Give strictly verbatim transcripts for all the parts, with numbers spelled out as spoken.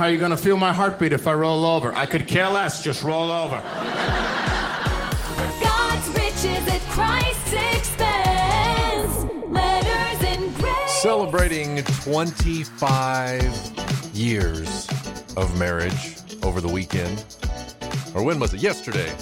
how are you gonna feel my heartbeat if I roll over? I could care less, just roll over. God's riches at Christ's expense. Letters and grace. Celebrating twenty-five years of marriage over the weekend. Or when was it? Yesterday.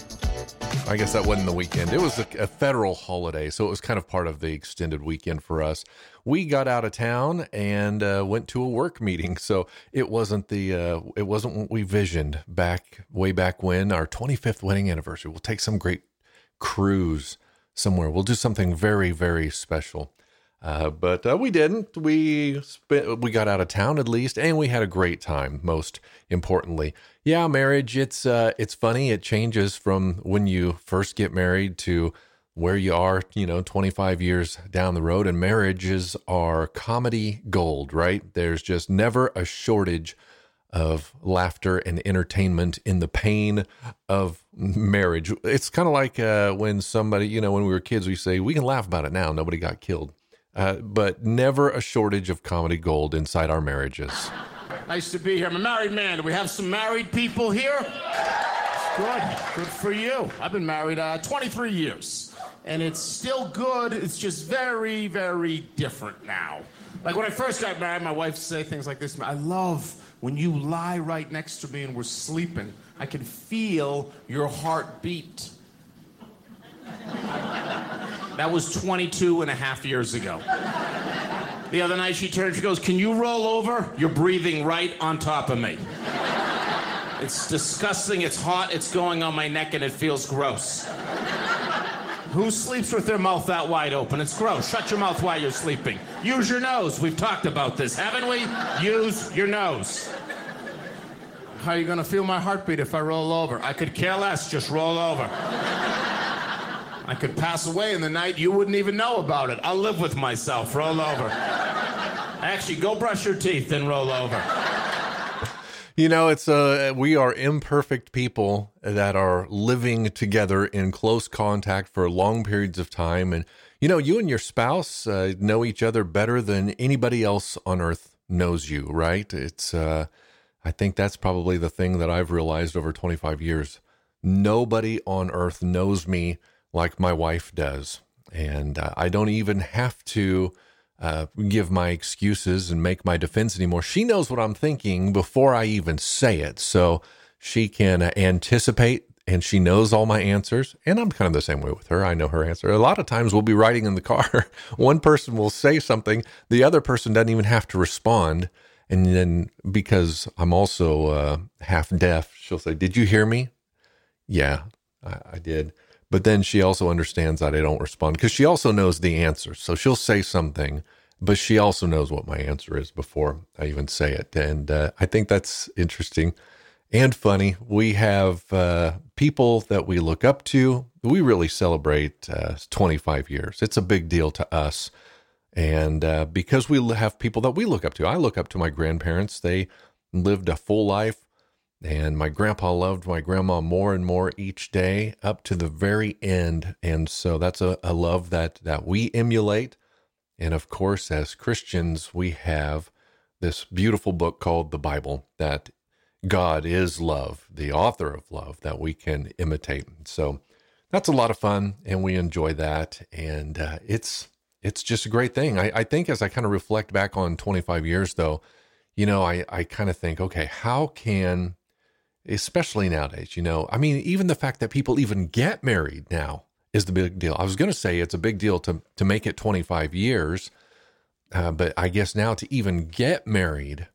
I guess that wasn't the weekend. It was a, a federal holiday, so it was kind of part of the extended weekend for us. We got out of town and uh, went to a work meeting, so it wasn't the uh, it wasn't what we visioned back way back when. Our twenty-fifth wedding anniversary. We'll take some great cruise somewhere. We'll do something very, very special. Uh, but uh, we didn't. We spent, we got out of town at least, and we had a great time. Most importantly, yeah, marriage. It's uh, it's funny. It changes from when you first get married to where you are, you know, twenty-five years down the road. And marriages are comedy gold, right? There's just never a shortage of laughter and entertainment in the pain of marriage. It's kind of like uh, when somebody, you know, when we were kids, we say we can laugh about it now. Nobody got killed. Uh, but never a shortage of comedy gold inside our marriages. Nice to be here. I'm a married man. Do we have some married people here? Good. Good for you. I've been married uh, twenty-three years, and it's still good. It's just very, very different now. Like when I first got married, my wife said things like this to me. I love when you lie right next to me and we're sleeping. I can feel your heartbeat. That was twenty-two and a half years ago. The other night she turned, she goes, can you roll over? You're breathing right on top of me. It's disgusting, it's hot, it's going on my neck, and it feels gross. Who sleeps with their mouth that wide open? It's gross. Shut your mouth while you're sleeping. Use your nose. We've talked about this, haven't we? Use your nose. How are you gonna feel my heartbeat if I roll over? I could care less, just roll over. I could pass away in the night, you wouldn't even know about it. I'll live with myself, roll over. Actually, go brush your teeth, then roll over. You know, it's uh, we are imperfect people that are living together in close contact for long periods of time. And, you know, you and your spouse uh, know each other better than anybody else on earth knows you, right? It's, uh, I think that's probably the thing that I've realized over twenty-five years. Nobody on earth knows me like my wife does. And uh, I don't even have to uh, give my excuses and make my defense anymore. She knows what I'm thinking before I even say it. So she can uh, anticipate, and she knows all my answers. And I'm kind of the same way with her. I know her answer. A lot of times we'll be riding in the car. One person will say something. The other person doesn't even have to respond. And then because I'm also uh, half deaf, she'll say, did you hear me? Yeah, I, I did. But then she also understands that I don't respond because she also knows the answer. So she'll say something, but she also knows what my answer is before I even say it. And uh, I think that's interesting and funny. We have uh, people that we look up to. We really celebrate uh, twenty-five years. It's a big deal to us. And uh, because we have people that we look up to, I look up to my grandparents. They lived a full life. And my grandpa loved my grandma more and more each day up to the very end. And so that's a, a love that, that we emulate. And of course, as Christians, we have this beautiful book called the Bible, that God is love, the author of love, that we can imitate. So that's a lot of fun, and we enjoy that. And uh, it's it's just a great thing. I, I think as I kind of reflect back on twenty-five years, though, you know, I, I kind of think, okay, how can... especially nowadays, you know, I mean, even the fact that people even get married now is the big deal. I was going to say it's a big deal to, to make it twenty-five years, uh, but I guess now to even get married,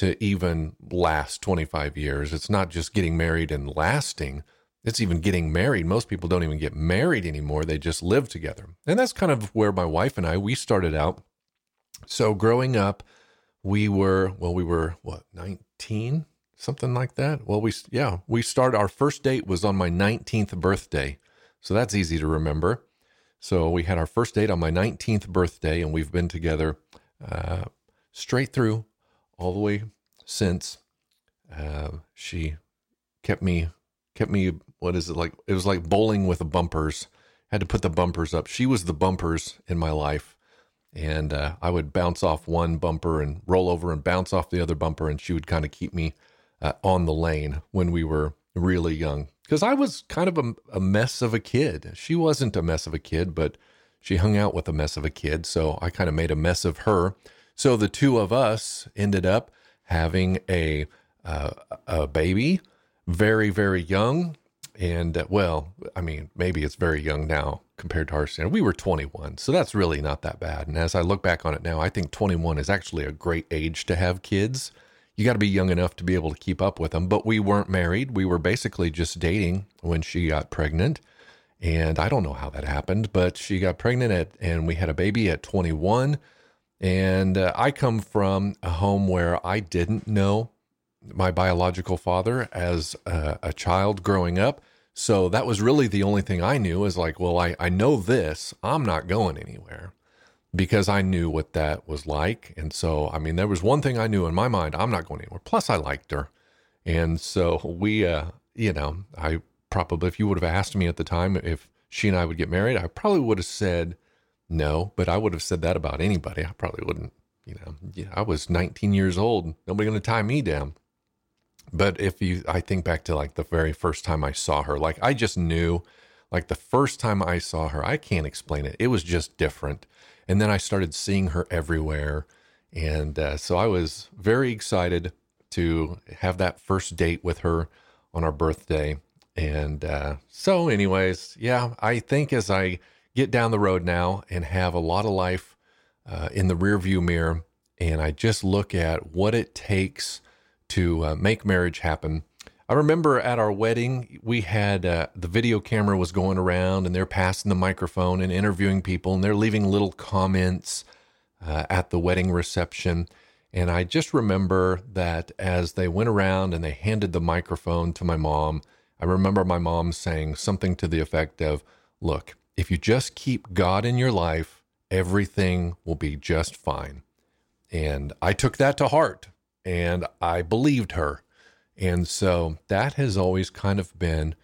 to even last twenty-five years, it's not just getting married and lasting, it's even getting married. Most people don't even get married anymore. They just live together. And that's kind of where my wife and I, we started out. So growing up, we were, well, we were what, nineteen? Something like that. Well, we, yeah, we started, our first date was on my nineteenth birthday. So that's easy to remember. So we had our first date on my nineteenth birthday, and we've been together uh, straight through all the way since. Uh, she kept me, kept me, what is it like? It was like bowling with the bumpers. Had to put the bumpers up. She was the bumpers in my life. And uh, I would bounce off one bumper and roll over and bounce off the other bumper, and she would kind of keep me uh, on the lane when we were really young. Because I was kind of a, a mess of a kid. She wasn't a mess of a kid, but she hung out with a mess of a kid, so I kind of made a mess of her. So the two of us ended up having a uh, a baby very, very young. And, uh, well, I mean, maybe it's very young now compared to our standard. We were twenty-one, so that's really not that bad. And as I look back on it now, I think twenty-one is actually a great age to have kids. You got to be young enough to be able to keep up with them. But we weren't married. We were basically just dating when she got pregnant. And I don't know how that happened, but she got pregnant at, and we had a baby at twenty-one. And uh, I come from a home where I didn't know my biological father as a, a child growing up. So that was really the only thing I knew is like, well, I, I know this, I'm not going anywhere, because I knew what that was like. And so, I mean, there was one thing I knew in my mind, I'm not going anywhere. Plus I liked her. And so we, uh, you know, I probably, if you would have asked me at the time, if she and I would get married, I probably would have said no, but I would have said that about anybody. I probably wouldn't, you know, yeah, I was nineteen years old. Nobody going to tie me down. But if you, I think back to like the very first time I saw her, like I just knew, like the first time I saw her, I can't explain it. It was just different. And then I started seeing her everywhere. And uh, so I was very excited to have that first date with her on our birthday. And uh, so anyways, yeah, I think as I get down the road now and have a lot of life uh, in the rearview mirror, and I just look at what it takes to uh, make marriage happen. I remember at our wedding, we had uh, the video camera was going around and they're passing the microphone and interviewing people and they're leaving little comments uh, at the wedding reception. And I just remember that as they went around and they handed the microphone to my mom, I remember my mom saying something to the effect of, look, if you just keep God in your life, everything will be just fine. And I took that to heart. And I believed her. And so that has always kind of been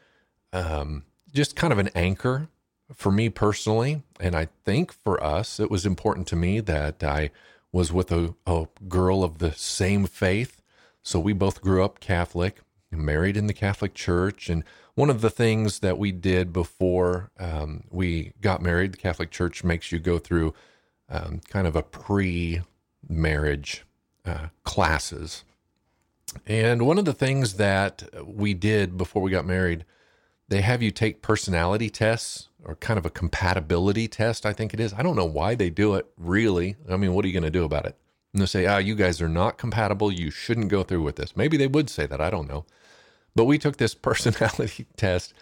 um, just kind of an anchor for me personally. And I think for us, it was important to me that I was with a, a girl of the same faith. So we both grew up Catholic, married in the Catholic Church. And one of the things that we did before um, we got married, the Catholic Church makes you go through um, kind of a pre-marriage Uh, classes. And one of the things that we did before we got married, they have you take personality tests or kind of a compatibility test, I think it is. I don't know why they do it, really. I mean, what are you going to do about it? And they'll say, ah, oh, you guys are not compatible. You shouldn't go through with this. Maybe they would say that. I don't know. But we took this personality test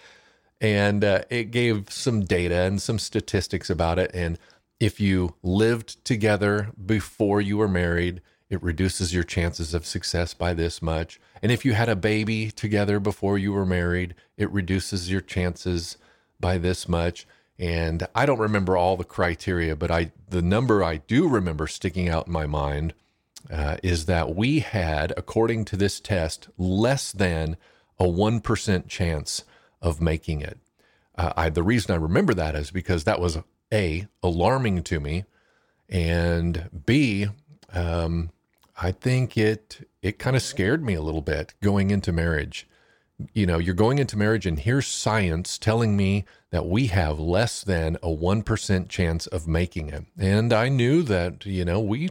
and uh, it gave some data and some statistics about it. And if you lived together before you were married, it reduces your chances of success by this much. And if you had a baby together before you were married, it reduces your chances by this much. And I don't remember all the criteria, but I the number I do remember sticking out in my mind uh, is that we had, according to this test, less than a one percent chance of making it. Uh, I, the reason I remember that is because that was, A, alarming to me, and B, um, I think it, it kind of scared me a little bit going into marriage. You know, you're going into marriage and here's science telling me that we have less than a one percent chance of making it. And I knew that, you know, we,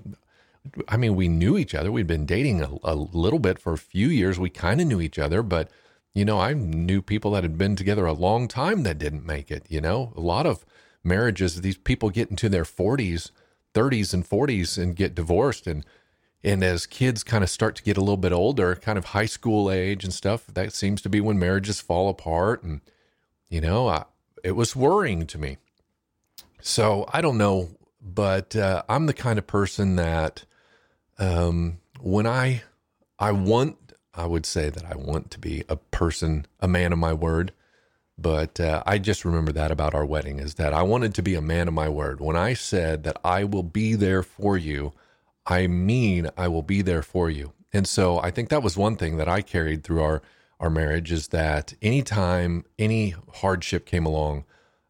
I mean, we knew each other. We'd been dating a, a little bit for a few years. We kind of knew each other, but you know, I knew people that had been together a long time that didn't make it. You know, a lot of marriages, these people get into their forties, thirties and forties and get divorced. And and as kids kind of start to get a little bit older, kind of high school age and stuff, that seems to be when marriages fall apart. And, you know, I, it was worrying to me. So I don't know, but uh, I'm the kind of person that um, when I, I want, I would say that I want to be a person, a man of my word. But uh, I just remember that about our wedding is that I wanted to be a man of my word. When I said that I will be there for you, I mean I will be there for you. And so I think that was one thing that I carried through our, our marriage is that anytime any hardship came along,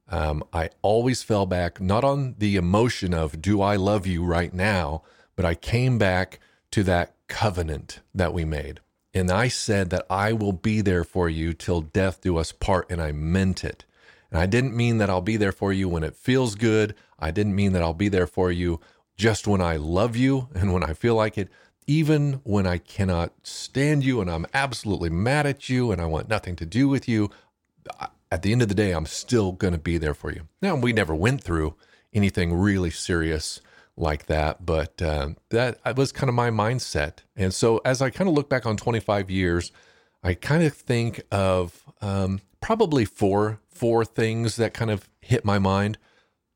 Um, I always fell back, not on the emotion of, do I love you right now? But I came back to that covenant that we made. And I said that I will be there for you till death do us part. And I meant it. And I didn't mean that I'll be there for you when it feels good. I didn't mean that I'll be there for you just when I love you and when I feel like it, even when I cannot stand you and I'm absolutely mad at you and I want nothing to do with you. I, At the end of the day, I'm still going to be there for you. Now, we never went through anything really serious like that, but uh, that was kind of my mindset. And so as I kind of look back on twenty-five years, I kind of think of um, probably four, four things that kind of hit my mind.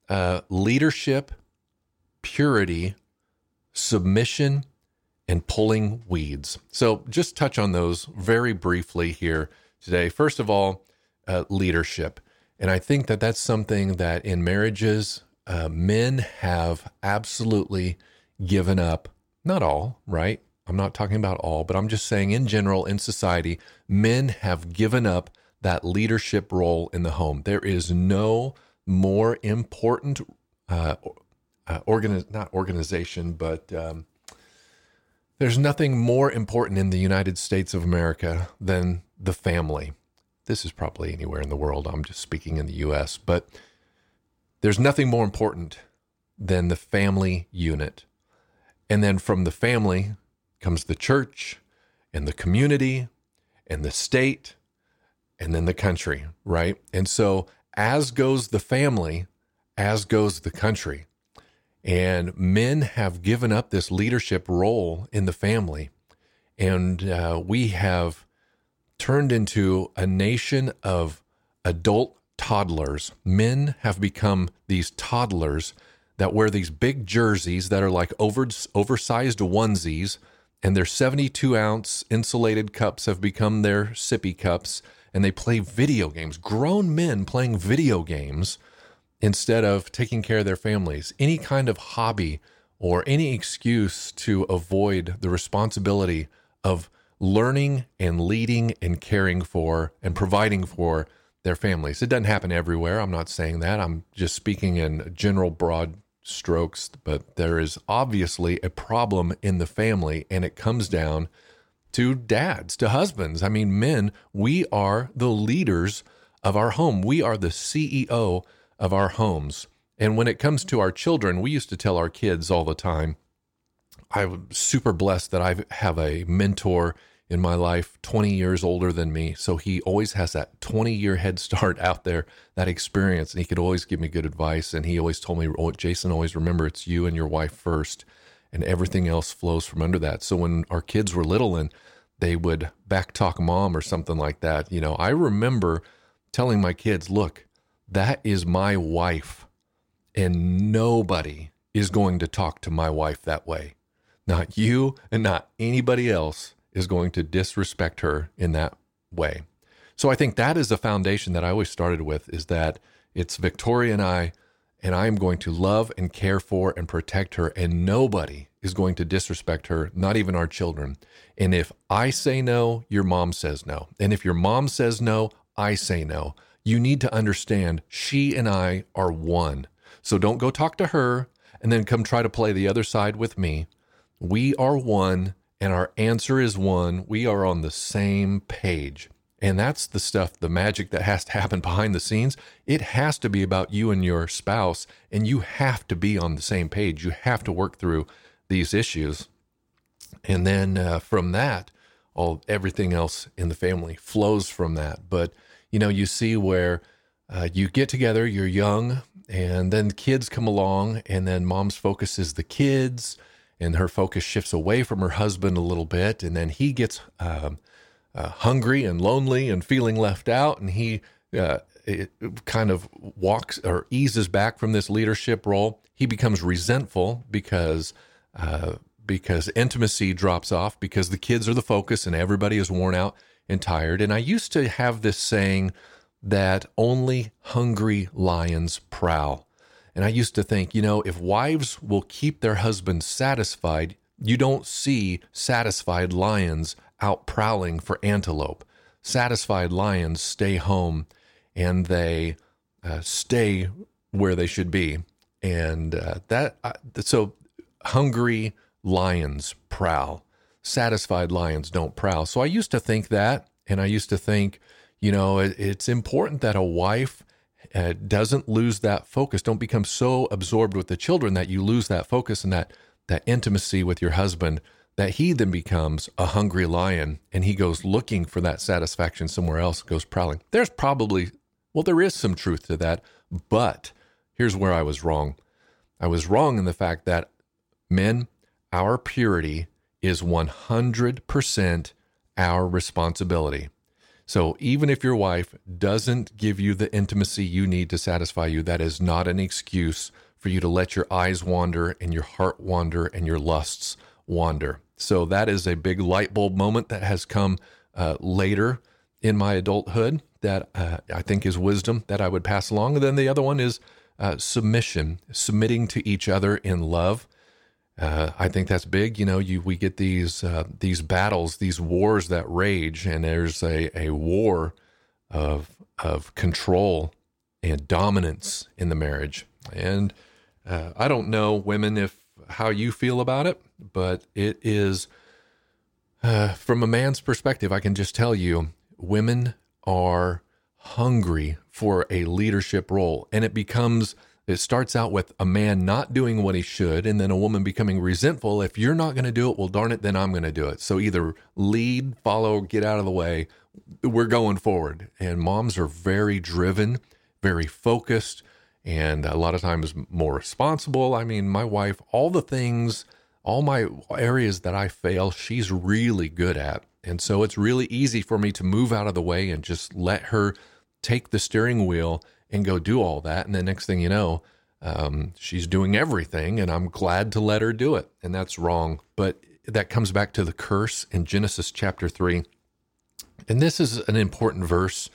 Uh, leadership, purity, submission, and pulling weeds. So just touch on those very briefly here today. First of all, Uh, leadership. And I think that that's something that in marriages, uh, men have absolutely given up. Not all, right? I'm not talking about all, but I'm just saying in general, in society, men have given up that leadership role in the home. There is no more important, uh, uh, organ- not organization, but um, there's nothing more important in the United States of America than the family. This is probably anywhere in the world. I'm just speaking in the U S, but there's nothing more important than the family unit. And then from the family comes the church and the community and the state and then the country, right? And so as goes the family, as goes the country. And men have given up this leadership role in the family. And uh, we have turned into a nation of adult toddlers. Men have become these toddlers that wear these big jerseys that are like over, oversized onesies, and their seventy-two ounce insulated cups have become their sippy cups, and they play video games. Grown men playing video games instead of taking care of their families. Any kind of hobby or any excuse to avoid the responsibility of learning and leading and caring for and providing for their families. It doesn't happen everywhere. I'm not saying that. I'm just speaking in general broad strokes, but there is obviously a problem in the family, and it comes down to dads, to husbands. I mean, men, we are the leaders of our home. We are the C E O of our homes. And when it comes to our children, we used to tell our kids all the time, I'm super blessed that I have a mentor in my life twenty years older than me. So he always has that twenty year head start out there, that experience. And he could always give me good advice. And he always told me, oh, Jason, always remember it's you and your wife first. And everything else flows from under that. So when our kids were little and they would backtalk mom or something like that, you know, I remember telling my kids, look, that is my wife. And nobody is going to talk to my wife that way. Not you and not anybody else is going to disrespect her in that way. So I think that is the foundation that I always started with, is that it's Victoria and I, and I'm going to love and care for and protect her, and nobody is going to disrespect her, not even our children. And if I say no, your mom says no. And if your mom says no, I say no. You need to understand she and I are one. So don't go talk to her and then come try to play the other side with me. We are one, and our answer is one. We are on the same page. And that's the stuff, the magic that has to happen behind the scenes. It has to be about you and your spouse, and you have to be on the same page. You have to work through these issues. And then uh, from that, all everything else in the family flows from that. But, you know, you see where uh, you get together, you're young, and then kids come along, and then mom's focus is the kids. And her focus shifts away from her husband a little bit. And then he gets um, uh, hungry and lonely and feeling left out. And he uh, it kind of walks or eases back from this leadership role. He becomes resentful because uh, because intimacy drops off, because the kids are the focus and everybody is worn out and tired. And I used to have this saying that only hungry lions prowl. And I used to think, you know, if wives will keep their husbands satisfied, you don't see satisfied lions out prowling for antelope. Satisfied lions stay home and they uh, stay where they should be. And uh, that uh, so hungry lions prowl. Satisfied lions don't prowl. So I used to think that, and I used to think, you know, it, it's important that a wife uh, doesn't lose that focus. Don't become so absorbed with the children that you lose that focus and that that intimacy with your husband, that he then becomes a hungry lion and he goes looking for that satisfaction somewhere else, goes prowling. There's probably, well, there is some truth to that, but here's where I was wrong. I was wrong in the fact that, men, our purity is one hundred percent our responsibility. So even if your wife doesn't give you the intimacy you need to satisfy you, that is not an excuse for you to let your eyes wander and your heart wander and your lusts wander. So that is a big light bulb moment that has come uh, later in my adulthood that uh, I think is wisdom that I would pass along. And then the other one is uh, submission, submitting to each other in love. Uh, I think that's big. You know, you, we get these uh, these battles, these wars that rage, and there's a, a war of of control and dominance in the marriage. And uh, I don't know, women, if how you feel about it, but it is, uh, from a man's perspective, I can just tell you, women are hungry for a leadership role, and it becomes... It starts out with a man not doing what he should, and then a woman becoming resentful. If you're not going to do it, well, darn it, then I'm going to do it. So either lead, follow, get out of the way. We're going forward. And moms are very driven, very focused, and a lot of times more responsible. I mean, my wife, all the things, all my areas that I fail, she's really good at. And so it's really easy for me to move out of the way and just let her take the steering wheel and go do all that. And the next thing you know, um, she's doing everything, and I'm glad to let her do it. And that's wrong. But that comes back to the curse in Genesis chapter three. And this is an important verse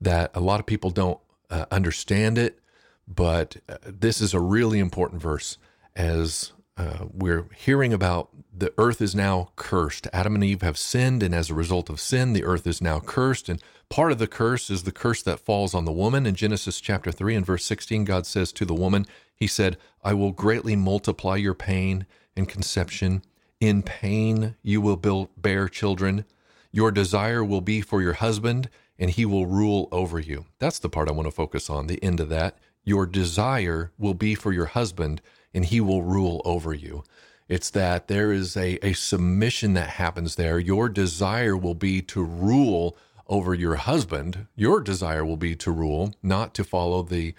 that a lot of people don't uh, understand it, but uh, this is a really important verse as uh, we're hearing about the earth is now cursed. Adam and Eve have sinned, and as a result of sin, the earth is now cursed. And part of the curse is the curse that falls on the woman. In Genesis chapter three and verse sixteen, God says to the woman, he said, "I will greatly multiply your pain and conception. In pain you will bear children. Your desire will be for your husband, and he will rule over you." That's the part I want to focus on, the end of that. Your desire will be for your husband, and he will rule over you. It's that there is a, a submission that happens there. Your desire will be to rule over your husband. Your desire will be to rule, not to follow the,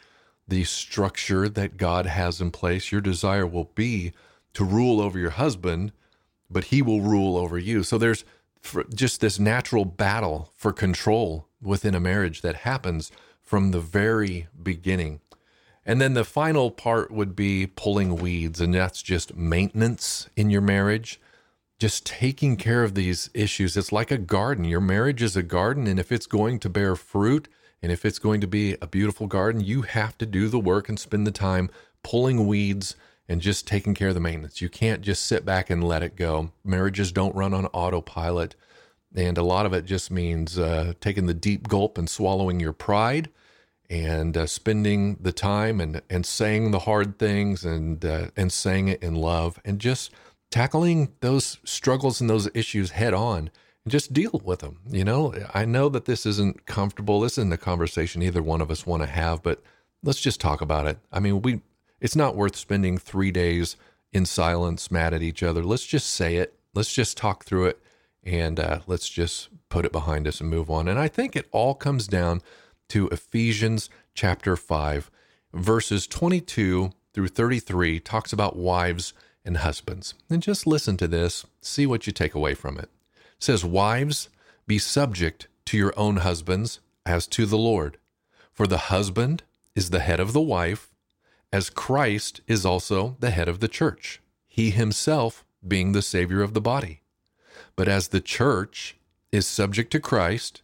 the structure that God has in place. Your desire will be to rule over your husband, but he will rule over you. So there's just this natural battle for control within a marriage that happens from the very beginning. And then the final part would be pulling weeds, and that's just maintenance in your marriage. Just taking care of these issues. It's like a garden. Your marriage is a garden, and if it's going to bear fruit, and if it's going to be a beautiful garden, you have to do the work and spend the time pulling weeds and just taking care of the maintenance. You can't just sit back and let it go. Marriages don't run on autopilot, and a lot of it just means uh, taking the deep gulp and swallowing your pride, and uh, spending the time and and saying the hard things and uh, and saying it in love, and just tackling those struggles and those issues head on and just deal with them. You know, I know that this isn't comfortable. This isn't a conversation either one of us want to have, but let's just talk about it. I mean, we, it's not worth spending three days in silence, mad at each other. Let's just say it. Let's just talk through it, and uh, let's just put it behind us and move on. And I think it all comes down to Ephesians chapter five, verses twenty-two through thirty-three, talks about wives and husbands. And just listen to this, see what you take away from it. It says, "Wives, be subject to your own husbands as to the Lord. For the husband is the head of the wife, as Christ is also the head of the church, he himself being the Savior of the body. But as the church is subject to Christ,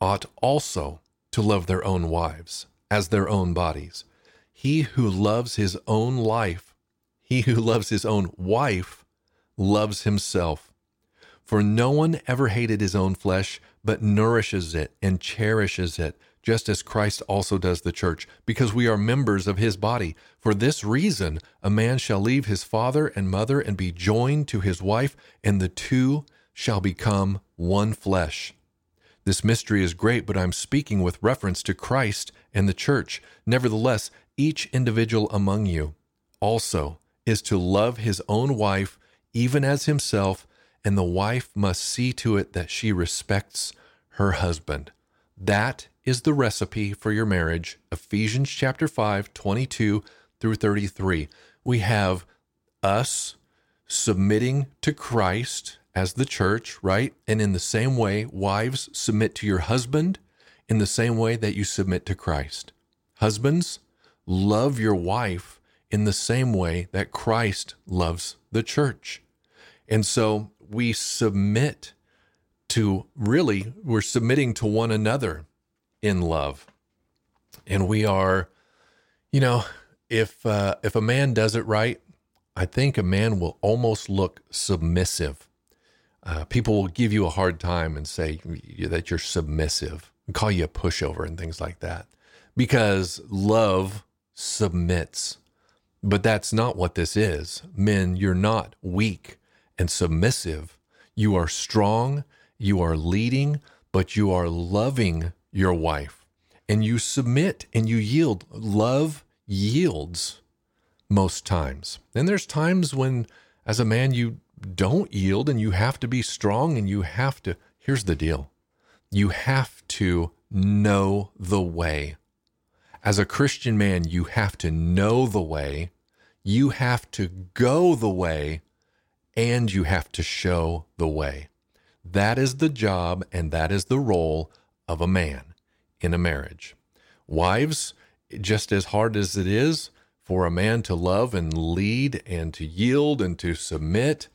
ought also to love their own wives as their own bodies. He who loves his own life, he who loves his own wife, loves himself. For no one ever hated his own flesh, but nourishes it and cherishes it, just as Christ also does the church, because we are members of his body. For this reason, a man shall leave his father and mother and be joined to his wife, and the two shall become one flesh. This mystery is great, but I'm speaking with reference to Christ and the church. Nevertheless, each individual among you also is to love his own wife, even as himself, and the wife must see to it that she respects her husband. That is the recipe for your marriage. Ephesians chapter five, twenty-two through thirty-three. We have us submitting to Christ as the church, right? And in the same way, wives, submit to your husband in the same way that you submit to Christ. Husbands, love your wife in the same way that Christ loves the church. And so we submit to, really, we're submitting to one another in love. And we are, you know, if uh, if a man does it right, I think a man will almost look submissive. Uh, people will give you a hard time and say that you're submissive, and call you a pushover and things like that, because love submits. But that's not what this is. Men, you're not weak and submissive. You are strong, you are leading, but you are loving your wife, and you submit and you yield. Love yields most times. And there's times when, as a man, you don't yield and you have to be strong and you have to, here's the deal. You have to know the way. As a Christian man, you have to know the way. You have to go the way, and you have to show the way. That is the job and that is the role of a man in a marriage. Wives, just as hard as it is for a man to love and lead and to yield and to submit,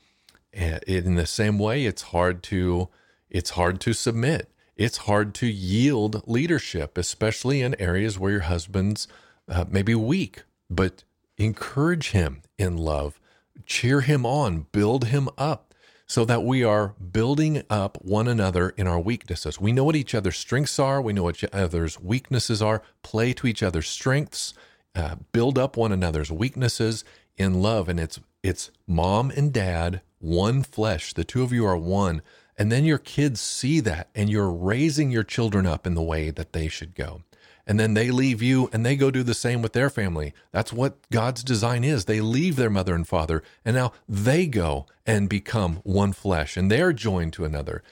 in the same way, it's hard to it's hard to submit. It's hard to yield leadership, especially in areas where your husband's uh, maybe weak. But encourage him in love, cheer him on, build him up, so that we are building up one another in our weaknesses. We know what each other's strengths are. We know what each other's weaknesses are. Play to each other's strengths. Uh, build up one another's weaknesses in love, and it's it's mom and dad. One flesh, the two of you are one. And then your kids see that, and you're raising your children up in the way that they should go. And then they leave you and they go do the same with their family. That's what God's design is. They leave their mother and father, and now they go and become one flesh, and they're joined to another.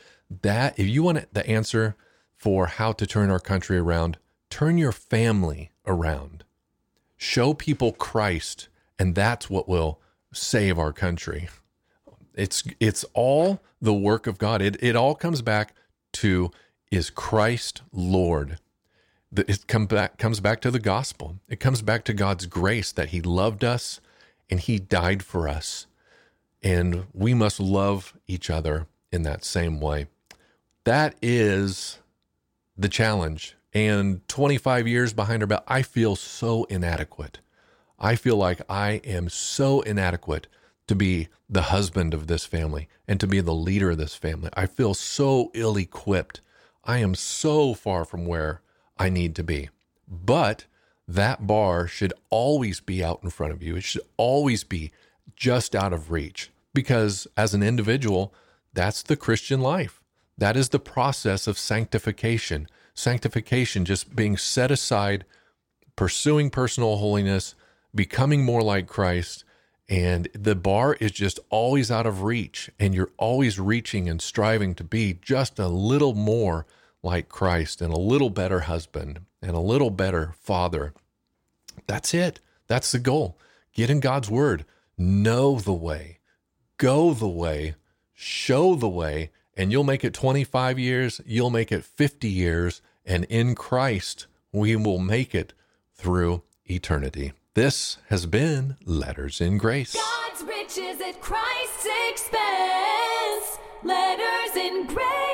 That, if you want the answer for how to turn our country around, turn your family around. Show people Christ, and that's what will save our country. It's it's all the work of God. It it all comes back to, is Christ Lord? It come back, comes back to the gospel. It comes back to God's grace that he loved us and he died for us. And we must love each other in that same way. That is the challenge. And twenty-five years behind our belt, I feel so inadequate. I feel like I am so inadequate to be the husband of this family and to be the leader of this family. I feel so ill-equipped. I am so far from where I need to be. But that bar should always be out in front of you. It should always be just out of reach, because as an individual, that's the Christian life. That is the process of sanctification. Sanctification, just being set aside, pursuing personal holiness, becoming more like Christ. And the bar is just always out of reach, and you're always reaching and striving to be just a little more like Christ and a little better husband and a little better father. That's it. That's the goal. Get in God's word. Know the way. Go the way. Show the way. And you'll make it twenty-five years. You'll make it fifty years. And in Christ, we will make it through eternity. This has been Letters in Grace. God's riches at Christ's expense. Letters in Grace.